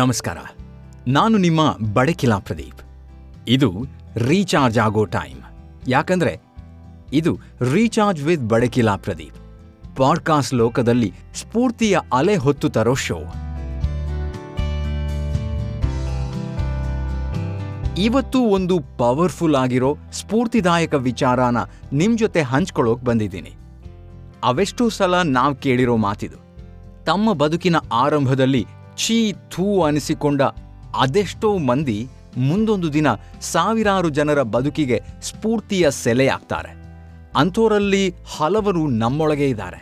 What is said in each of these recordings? ನಮಸ್ಕಾರ, ನಾನು ನಿಮ್ಮ ಬಡಕಿಲಾ ಪ್ರದೀಪ್. ಇದು ರೀಚಾರ್ಜ್ ಆಗೋ ಟೈಮ್. ಯಾಕಂದರೆ ಇದು recharge with Badakila Pradeep, podcast ಲೋಕದಲ್ಲಿ ಸ್ಫೂರ್ತಿಯ ಅಲೆ ಹೊತ್ತು ತರೋ ಶೋ. ಇವತ್ತು ಒಂದು ಪವರ್ಫುಲ್ ಆಗಿರೋ ಸ್ಫೂರ್ತಿದಾಯಕ ವಿಚಾರನ ನಿಮ್ಮ ಜೊತೆ ಹಂಚ್ಕೊಳ್ಳೋಕೆ ಬಂದಿದ್ದೀನಿ. ಅವೆಷ್ಟೋ ಸಲ ನಾವು ಕೇಳಿರೋ ಮಾತಿದು. ತಮ್ಮ ಬದುಕಿನ ಆರಂಭದಲ್ಲಿ ಛೀ ಥೂ ಅನಿಸಿಕೊಂಡ ಅದೆಷ್ಟೋ ಮಂದಿ ಮುಂದೊಂದು ದಿನ ಸಾವಿರಾರು ಜನರ ಬದುಕಿಗೆ ಸ್ಫೂರ್ತಿಯ ಸೆಲೆಯಾಗ್ತಾರೆ. ಅಂಥೋರಲ್ಲಿ ಹಲವರು ನಮ್ಮೊಳಗೆ ಇದ್ದಾರೆ.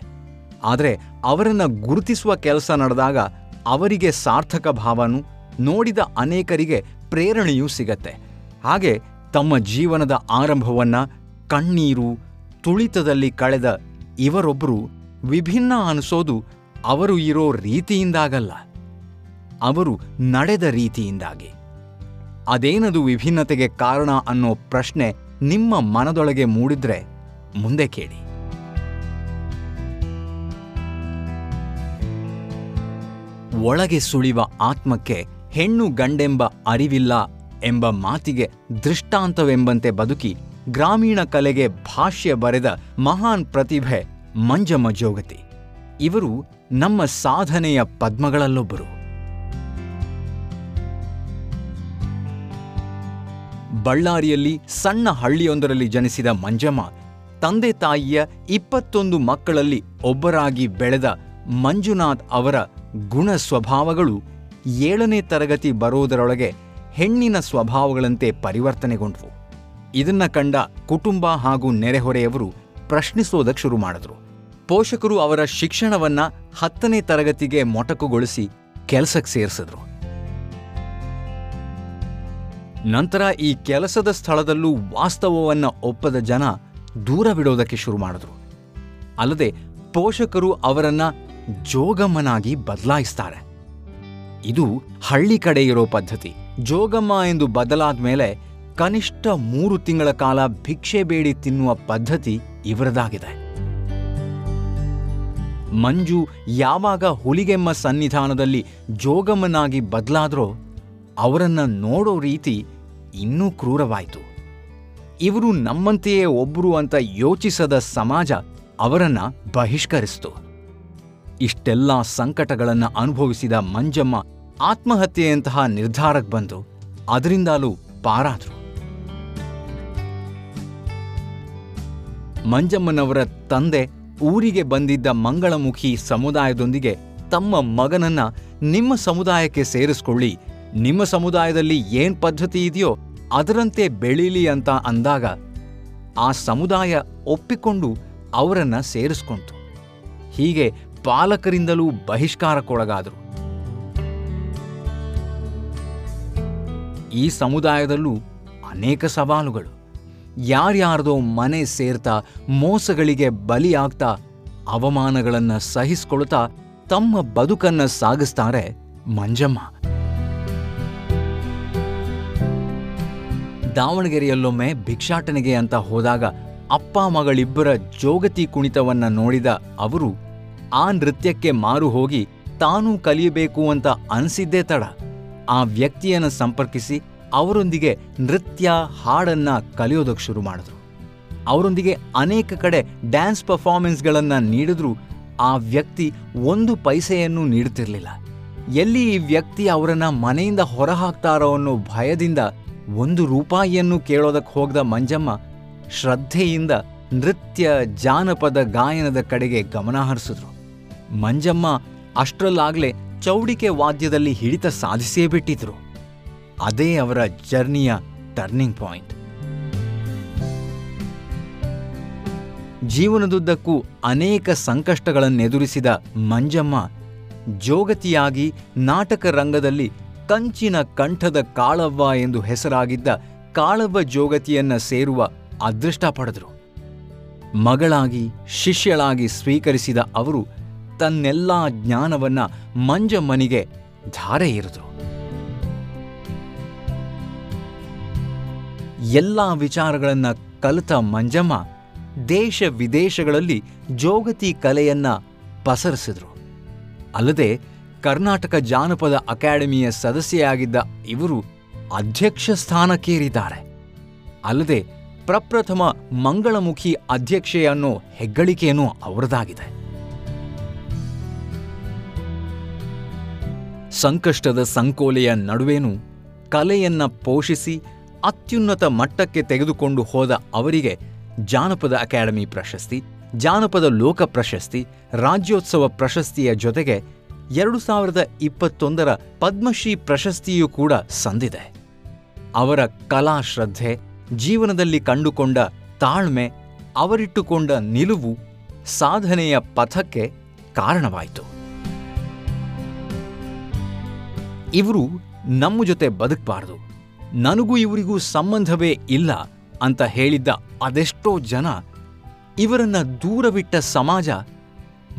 ಆದರೆ ಅವರನ್ನು ಗುರುತಿಸುವ ಕೆಲಸ ನಡೆದಾಗ ಅವರಿಗೆ ಸಾರ್ಥಕ ಭಾವನೂ, ನೋಡಿದ ಅನೇಕರಿಗೆ ಪ್ರೇರಣೆಯೂ ಸಿಗತ್ತೆ. ಹಾಗೆ ತಮ್ಮ ಜೀವನದ ಆರಂಭವನ್ನು ಕಣ್ಣೀರು ತುಳಿತದಲ್ಲಿ ಕಳೆದ ಇವರೊಬ್ಬರು ವಿಭಿನ್ನ ಅನಿಸೋದು ಅವರು ಇರೋ ರೀತಿಯಿಂದಾಗಲ್ಲ, ಅವರು ನಡೆದ ರೀತಿಯಿಂದಾಗಿ. ಅದೇನದು ವಿಭಿನ್ನತೆಗೆ ಕಾರಣ ಅನ್ನೋ ಪ್ರಶ್ನೆ ನಿಮ್ಮ ಮನದೊಳಗೆ ಮೂಡಿದ್ರೆ ಮುಂದೆ ಕೇಳಿ. ಒಳಗೆ ಸುಳಿವ ಆತ್ಮಕ್ಕೆ ಹೆಣ್ಣು ಗಂಡೆಂಬ ಅರಿವಿಲ್ಲ ಎಂಬ ಮಾತಿಗೆ ದೃಷ್ಟಾಂತವೆಂಬಂತೆ ಬದುಕಿ ಗ್ರಾಮೀಣ ಕಲೆಗೆ ಭಾಷ್ಯ ಬರೆದ ಮಹಾನ್ ಪ್ರತಿಭೆ ಮಂಜಮ್ಮ ಜೋಗತಿ. ಇವರು ನಮ್ಮ ಸಾಧನೆಯ ಪದ್ಮಗಳಲ್ಲೊಬ್ಬರು. ಬಳ್ಳಾರಿಯಲ್ಲಿ ಸಣ್ಣ ಹಳ್ಳಿಯೊಂದರಲ್ಲಿ ಜನಿಸಿದ ಮಂಜಮ್ಮ, ತಂದೆ ತಾಯಿಯ 21 ಮಕ್ಕಳಲ್ಲಿ ಒಬ್ಬರಾಗಿ ಬೆಳೆದ ಮಂಜುನಾಥ್ ಅವರ ಗುಣ ಸ್ವಭಾವಗಳು 7ನೇ ತರಗತಿ ಬರೋದರೊಳಗೆ ಹೆಣ್ಣಿನ ಸ್ವಭಾವಗಳಂತೆ ಪರಿವರ್ತನೆಗೊಂಡವು. ಇದನ್ನು ಕಂಡ ಕುಟುಂಬ ಹಾಗೂ ನೆರೆಹೊರೆಯವರು ಪ್ರಶ್ನಿಸೋದಕ್ಕೆ ಶುರು ಮಾಡಿದ್ರು. ಪೋಷಕರು ಅವರ ಶಿಕ್ಷಣವನ್ನು 10ನೇ ತರಗತಿಗೆ ಮೊಟಕುಗೊಳಿಸಿ ಕೆಲಸಕ್ಕೆ ಸೇರಿಸಿದ್ರು. ನಂತರ ಈ ಕೆಲಸದ ಸ್ಥಳದಲ್ಲೂ ವಾಸ್ತವವನ್ನು ಒಪ್ಪದ ಜನ ದೂರ ಬಿಡೋದಕ್ಕೆ ಶುರು ಮಾಡಿದ್ರು. ಅಲ್ಲದೆ ಪೋಷಕರು ಅವರನ್ನು ಜೋಗಮ್ಮನಾಗಿ ಬದಲಾಯಿಸ್ತಾರೆ. ಇದು ಹಳ್ಳಿ ಕಡೆ ಇರೋ ಪದ್ಧತಿ. ಜೋಗಮ್ಮ ಎಂದು ಬದಲಾದ ಮೇಲೆ ಕನಿಷ್ಠ 3 ತಿಂಗಳ ಕಾಲ ಭಿಕ್ಷೆ ಬೇಡಿ ತಿನ್ನುವ ಪದ್ಧತಿ ಇವರದಾಗಿದೆ. ಮಂಜು ಯಾವಾಗ ಹುಲಿಗೆಮ್ಮ ಸನ್ನಿಧಾನದಲ್ಲಿ ಜೋಗಮ್ಮನಾಗಿ ಬದಲಾದ್ರೋ ಅವರನ್ನು ನೋಡೋ ರೀತಿ ಇನ್ನೂ ಕ್ರೂರವಾಯಿತು. ಇವರು ನಮ್ಮಂತೆಯೇ ಒಬ್ಬರು ಅಂತ ಯೋಚಿಸದ ಸಮಾಜ ಅವರನ್ನು ಬಹಿಷ್ಕರಿಸಿತು. ಇಷ್ಟೆಲ್ಲ ಸಂಕಟಗಳನ್ನು ಅನುಭವಿಸಿದ ಮಂಜಮ್ಮ ಆತ್ಮಹತ್ಯೆಯಂತಹ ನಿರ್ಧಾರಕ್ಕೆ ಬಂದು ಅದರಿಂದಲೂ ಪಾರಾದರು. ಮಂಜಮ್ಮನವರ ತಂದೆ ಊರಿಗೆ ಬಂದಿದ್ದ ಮಂಗಳಮುಖಿ ಸಮುದಾಯದೊಂದಿಗೆ ತಮ್ಮ ಮಗನನ್ನು ನಿಮ್ಮ ಸಮುದಾಯಕ್ಕೆ ಸೇರಿಸ್ಕೊಳ್ಳಿ, ನಿಮ್ಮ ಸಮುದಾಯದಲ್ಲಿ ಏನು ಪದ್ಧತಿ ಇದೆಯೋ ಅದರಂತೆ ಬೆಳೀಲಿ ಅಂತ ಅಂದಾಗ ಆ ಸಮುದಾಯ ಒಪ್ಪಿಕೊಂಡು ಅವರನ್ನು ಸೇರಿಸ್ಕೊಂತು. ಹೀಗೆ ಪಾಲಕರಿಂದಲೂ ಬಹಿಷ್ಕಾರಕ್ಕೊಳಗಾದರು. ಈ ಸಮುದಾಯದಲ್ಲೂ ಅನೇಕ ಸವಾಲುಗಳು. ಯಾರ್ಯಾರ್ದೋ ಮನೆ ಸೇರ್ತಾ, ಮೋಸಗಳಿಗೆ ಬಲಿಯಾಗ್ತಾ, ಅವಮಾನಗಳನ್ನು ಸಹಿಸಿಕೊಳ್ತಾ ತಮ್ಮ ಬದುಕನ್ನು ಸಾಗಿಸ್ತಾರೆ ಮಂಜಮ್ಮ. ದಾವಣಗೆರೆಯಲ್ಲೊಮ್ಮೆ ಭಿಕ್ಷಾಟನೆಗೆ ಅಂತ ಹೋದಾಗ ಅಪ್ಪ ಮಗಳಿಬ್ಬರ ಜೋಗತಿ ಕುಣಿತವನ್ನು ನೋಡಿದ ಅವರು ಆ ನೃತ್ಯಕ್ಕೆ ಮಾರು ಹೋಗಿ ತಾನೂ ಕಲಿಯಬೇಕು ಅಂತ ಅನಿಸಿದ್ದೇ ತಡ ಆ ವ್ಯಕ್ತಿಯನ್ನು ಸಂಪರ್ಕಿಸಿ ಅವರೊಂದಿಗೆ ನೃತ್ಯ ಹಾಡನ್ನು ಕಲಿಯೋದಕ್ಕೆ ಶುರು ಮಾಡಿದ್ರು. ಅವರೊಂದಿಗೆ ಅನೇಕ ಕಡೆ ಡ್ಯಾನ್ಸ್ ಪರ್ಫಾರ್ಮೆನ್ಸ್ಗಳನ್ನು ನೀಡಿದ್ರು. ಆ ವ್ಯಕ್ತಿ 1 ಪೈಸೆಯನ್ನು ನೀಡುತ್ತಿರಲಿಲ್ಲ. ಎಲ್ಲಿ ಈ ವ್ಯಕ್ತಿ ಅವರನ್ನು ಮನೆಯಿಂದ ಹೊರಹಾಕ್ತಾರೋ ಅನ್ನೋ ಭಯದಿಂದ 1 ರೂಪಾಯಿಯನ್ನು ಕೇಳೋದಕ್ಕೆ ಹೋಗದ ಮಂಜಮ್ಮ ಶ್ರದ್ಧೆಯಿಂದ ನೃತ್ಯ ಜಾನಪದ ಗಾಯನದ ಕಡೆಗೆ ಗಮನ ಹರಿಸಿದ್ರು. ಮಂಜಮ್ಮ ಅಷ್ಟರಲ್ಲಾಗಲೇ ಚೌಡಿಕೆ ವಾದ್ಯದಲ್ಲಿ ಹಿಡಿತ ಸಾಧಿಸೇ ಬಿಟ್ಟಿದ್ರು. ಅದೇ ಅವರ ಜರ್ನಿಯ ಟರ್ನಿಂಗ್ ಪಾಯಿಂಟ್. ಜೀವನದುದ್ದಕ್ಕೂ ಅನೇಕ ಸಂಕಷ್ಟಗಳನ್ನೆದುರಿಸಿದ ಮಂಜಮ್ಮ ಜೋಗತಿಯಾಗಿ ನಾಟಕ ರಂಗದಲ್ಲಿ ಕಂಚಿನ ಕಂಠದ ಕಾಳವ್ವ ಎಂದು ಹೆಸರಾಗಿದ್ದ ಕಾಳವ್ವ ಜೋಗತಿಯನ್ನು ಸೇರುವ ಅದೃಷ್ಟ ಪಡೆದರು. ಮಗಳಾಗಿ ಶಿಷ್ಯಳಾಗಿ ಸ್ವೀಕರಿಸಿದ ಅವರು ತನ್ನೆಲ್ಲ ಜ್ಞಾನವನ್ನು ಮಂಜಮ್ಮನಿಗೆ ಧಾರೆ ಎರೆದರು. ಎಲ್ಲ ವಿಚಾರಗಳನ್ನು ಕಲಿತ ಮಂಜಮ್ಮ ದೇಶ ವಿದೇಶಗಳಲ್ಲಿ ಜೋಗತಿ ಕಲೆಯನ್ನು ಪಸರಿಸಿದರು. ಅಲ್ಲದೆ ಕರ್ನಾಟಕ ಜಾನಪದ ಅಕಾಡೆಮಿಯ ಸದಸ್ಯೆಯಾಗಿದ್ದ ಇವರು ಅಧ್ಯಕ್ಷ ಸ್ಥಾನಕ್ಕೇರಿದ್ದಾರೆ. ಅಲ್ಲದೆ ಪ್ರಪ್ರಥಮ ಮಂಗಳಮುಖಿ ಅಧ್ಯಕ್ಷೆ ಅನ್ನೋ ಹೆಗ್ಗಳಿಕೆಯನ್ನು ಅವರದಾಗಿದೆ. ಸಂಕಷ್ಟದ ಸಂಕೋಲೆಯ ನಡುವೆನೂ ಕಲೆಯನ್ನು ಪೋಷಿಸಿ ಅತ್ಯುನ್ನತ ಮಟ್ಟಕ್ಕೆ ತೆಗೆದುಕೊಂಡು ಹೋದ ಅವರಿಗೆ ಜಾನಪದ ಅಕಾಡೆಮಿ ಪ್ರಶಸ್ತಿ, ಜಾನಪದ ಲೋಕ ಪ್ರಶಸ್ತಿ, ರಾಜ್ಯೋತ್ಸವ ಪ್ರಶಸ್ತಿಯ ಜೊತೆಗೆ 2021 ಪದ್ಮಶ್ರೀ ಪ್ರಶಸ್ತಿಯೂ ಕೂಡ ಸಂದಿದೆ. ಅವರ ಕಲಾ ಶ್ರದ್ಧೆ, ಜೀವನದಲ್ಲಿ ಕಂಡುಕೊಂಡ ತಾಳ್ಮೆ, ಅವರಿಟ್ಟುಕೊಂಡ ನಿಲುವು ಸಾಧನೆಯ ಪಥಕ್ಕೆ ಕಾರಣವಾಯಿತು. ಇವರು ನಮ್ಮ ಜೊತೆ ಬದುಕಬಾರದು, ನನಗೂ ಇವರಿಗೂ ಸಂಬಂಧವೇ ಇಲ್ಲ ಅಂತ ಹೇಳಿದ್ದ ಅದೆಷ್ಟೋ ಜನ ಇವರನ್ನು ದೂರವಿಟ್ಟ ಸಮಾಜ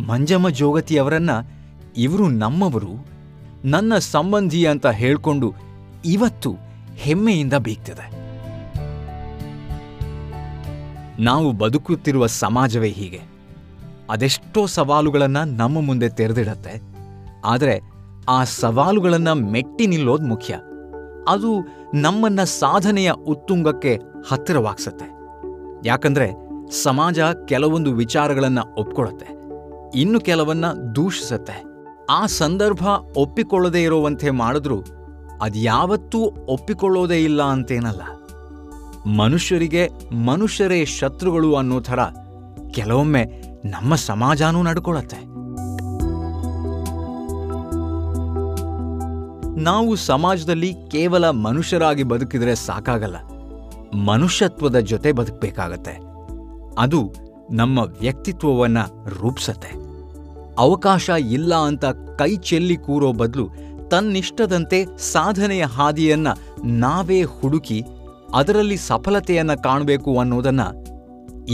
ಮಂಜಮ್ಮ ಜೋಗತಿಯವರನ್ನು ಇವರು ನಮ್ಮವರು, ನನ್ನ ಸಂಬಂಧಿ ಅಂತ ಹೇಳಿಕೊಂಡು ಇವತ್ತು ಹೆಮ್ಮೆಯಿಂದ ಬೀಗ್ತಿದೆ. ನಾವು ಬದುಕುತ್ತಿರುವ ಸಮಾಜವೇ ಹೀಗೆ ಅದೆಷ್ಟೋ ಸವಾಲುಗಳನ್ನು ನಮ್ಮ ಮುಂದೆ ತೆರೆದಿಡತ್ತೆ. ಆದರೆ ಆ ಸವಾಲುಗಳನ್ನು ಮೆಟ್ಟಿ ನಿಲ್ಲೋದು ಮುಖ್ಯ. ಅದು ನಮ್ಮನ್ನು ಸಾಧನೆಯ ಉತ್ತುಂಗಕ್ಕೆ ಹತ್ತಿರವಾಗಿಸುತ್ತೆ. ಯಾಕಂದರೆ ಸಮಾಜ ಕೆಲವೊಂದು ವಿಚಾರಗಳನ್ನು ಒಪ್ಕೊಳ್ಳುತ್ತೆ, ಇನ್ನು ಕೆಲವನ್ನು ದೂಷಿಸುತ್ತೆ. ಆ ಸಂದರ್ಭ ಒಪ್ಪಿಕೊಳ್ಳದೇ ಇರೋವಂತೆ ಮಾಡಿದ್ರೂ ಅದು ಯಾವತ್ತೂ ಒಪ್ಪಿಕೊಳ್ಳೋದೇ ಇಲ್ಲ ಅಂತೇನಲ್ಲ. ಮನುಷ್ಯರಿಗೆ ಮನುಷ್ಯರೇ ಶತ್ರುಗಳು ಅನ್ನೋ ಥರ ಕೆಲವೊಮ್ಮೆ ನಮ್ಮ ಸಮಾಜನೂ ನಡ್ಕೊಳ್ಳುತ್ತೆ. ನಾವು ಸಮಾಜದಲ್ಲಿ ಕೇವಲ ಮನುಷ್ಯರಾಗಿ ಬದುಕಿದರೆ ಸಾಕಾಗಲ್ಲ, ಮನುಷ್ಯತ್ವದ ಜೊತೆ ಬದುಕಬೇಕಾಗತ್ತೆ. ಅದು ನಮ್ಮ ವ್ಯಕ್ತಿತ್ವವನ್ನು ರೂಪಿಸತ್ತೆ. ಅವಕಾಶ ಇಲ್ಲ ಅಂತ ಕೈ ಚೆಲ್ಲಿ ಕೂರೋ ಬದಲು ತನ್ನಿಷ್ಟದಂತೆ ಸಾಧನೆಯ ಹಾದಿಯನ್ನು ನಾವೇ ಹುಡುಕಿ ಅದರಲ್ಲಿ ಸಫಲತೆಯನ್ನು ಕಾಣಬೇಕು ಅನ್ನೋದನ್ನು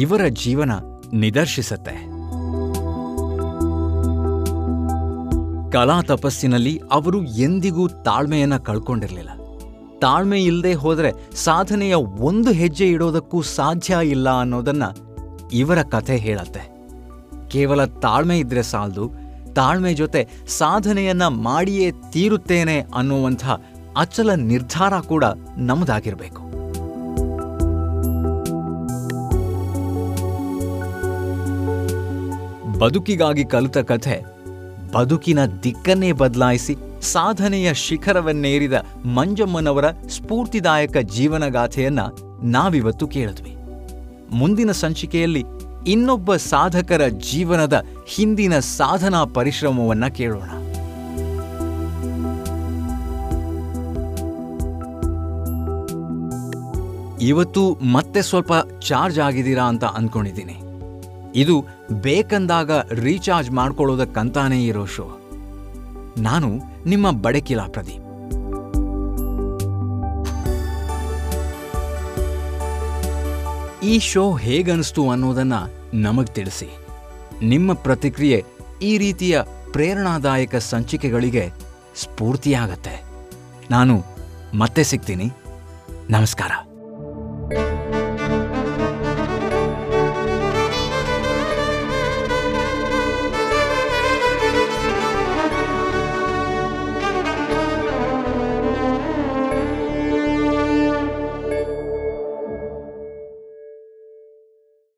ಇವರ ಜೀವನ ನಿದರ್ಶಿಸತ್ತೆ. ಕಲಾ ತಪಸ್ಸಿನಲ್ಲಿ ಅವರು ಎಂದಿಗೂ ತಾಳ್ಮೆಯನ್ನು ಕಳ್ಕೊಂಡಿರಲಿಲ್ಲ. ತಾಳ್ಮೆ ಇಲ್ಲದೆ ಹೋದರೆ ಸಾಧನೆಯ ಒಂದು ಹೆಜ್ಜೆ ಇಡೋದಕ್ಕೂ ಸಾಧ್ಯ ಇಲ್ಲ ಅನ್ನೋದನ್ನು ಇವರ ಕಥೆ ಹೇಳತ್ತೆ. ಕೇವಲ ತಾಳ್ಮೆ ಇದ್ದರೆ ಸಾಲದು, ತಾಳ್ಮೆ ಜೊತೆ ಸಾಧನೆಯನ್ನು ಮಾಡಿಯೇ ತೀರುತ್ತೇನೆ ಅನ್ನುವಂಥ ಅಚಲ ನಿರ್ಧಾರ ಕೂಡ ನಮ್ಮದಾಗಿರಬೇಕು. ಬದುಕಿಗಾಗಿ ಕಲಿತ ಕಥೆ ಬದುಕಿನ ದಿಕ್ಕನ್ನೇ ಬದಲಾಯಿಸಿ ಸಾಧನೆಯ ಶಿಖರವನ್ನೇರಿದ ಮಂಜಮ್ಮನವರ ಸ್ಫೂರ್ತಿದಾಯಕ ಜೀವನಗಾಥೆಯನ್ನು ನಾವಿವತ್ತು ಕೇಳಿದ್ವಿ. ಮುಂದಿನ ಸಂಚಿಕೆಯಲ್ಲಿ ಇನ್ನೊಬ್ಬ ಸಾಧಕರ ಜೀವನದ ಹಿಂದಿನ ಸಾಧನಾ ಪರಿಶ್ರಮವನ್ನು ಕೇಳೋಣ. ಇವತ್ತು ಮತ್ತೆ ಸ್ವಲ್ಪ ಚಾರ್ಜ್ ಆಗಿದ್ದೀರಾ ಅಂತ ಅಂದ್ಕೊಂಡಿದ್ದೀನಿ. ಇದು ಬೇಕಂದಾಗ ರೀಚಾರ್ಜ್ ಮಾಡ್ಕೊಳ್ಳೋದಕ್ಕಂತಾನೇ ಇರೋ ಶೋ. ನಾನು ನಿಮ್ಮ ಬಡಕಿಲಾ ಪ್ರದೀಪ್. ಈ ಶೋ ಹೇಗನಿಸ್ತು ಅನ್ನೋದನ್ನು ನಮಗೆ ತಿಳಿಸಿ. ನಿಮ್ಮ ಪ್ರತಿಕ್ರಿಯೆ ಈ ರೀತಿಯ ಪ್ರೇರಣಾದಾಯಕ ಸಂಚಿಕೆಗಳಿಗೆ ಸ್ಫೂರ್ತಿಯಾಗತ್ತೆ. ನಾನು ಮತ್ತೆ ಸಿಗ್ತೀನಿ. ನಮಸ್ಕಾರ.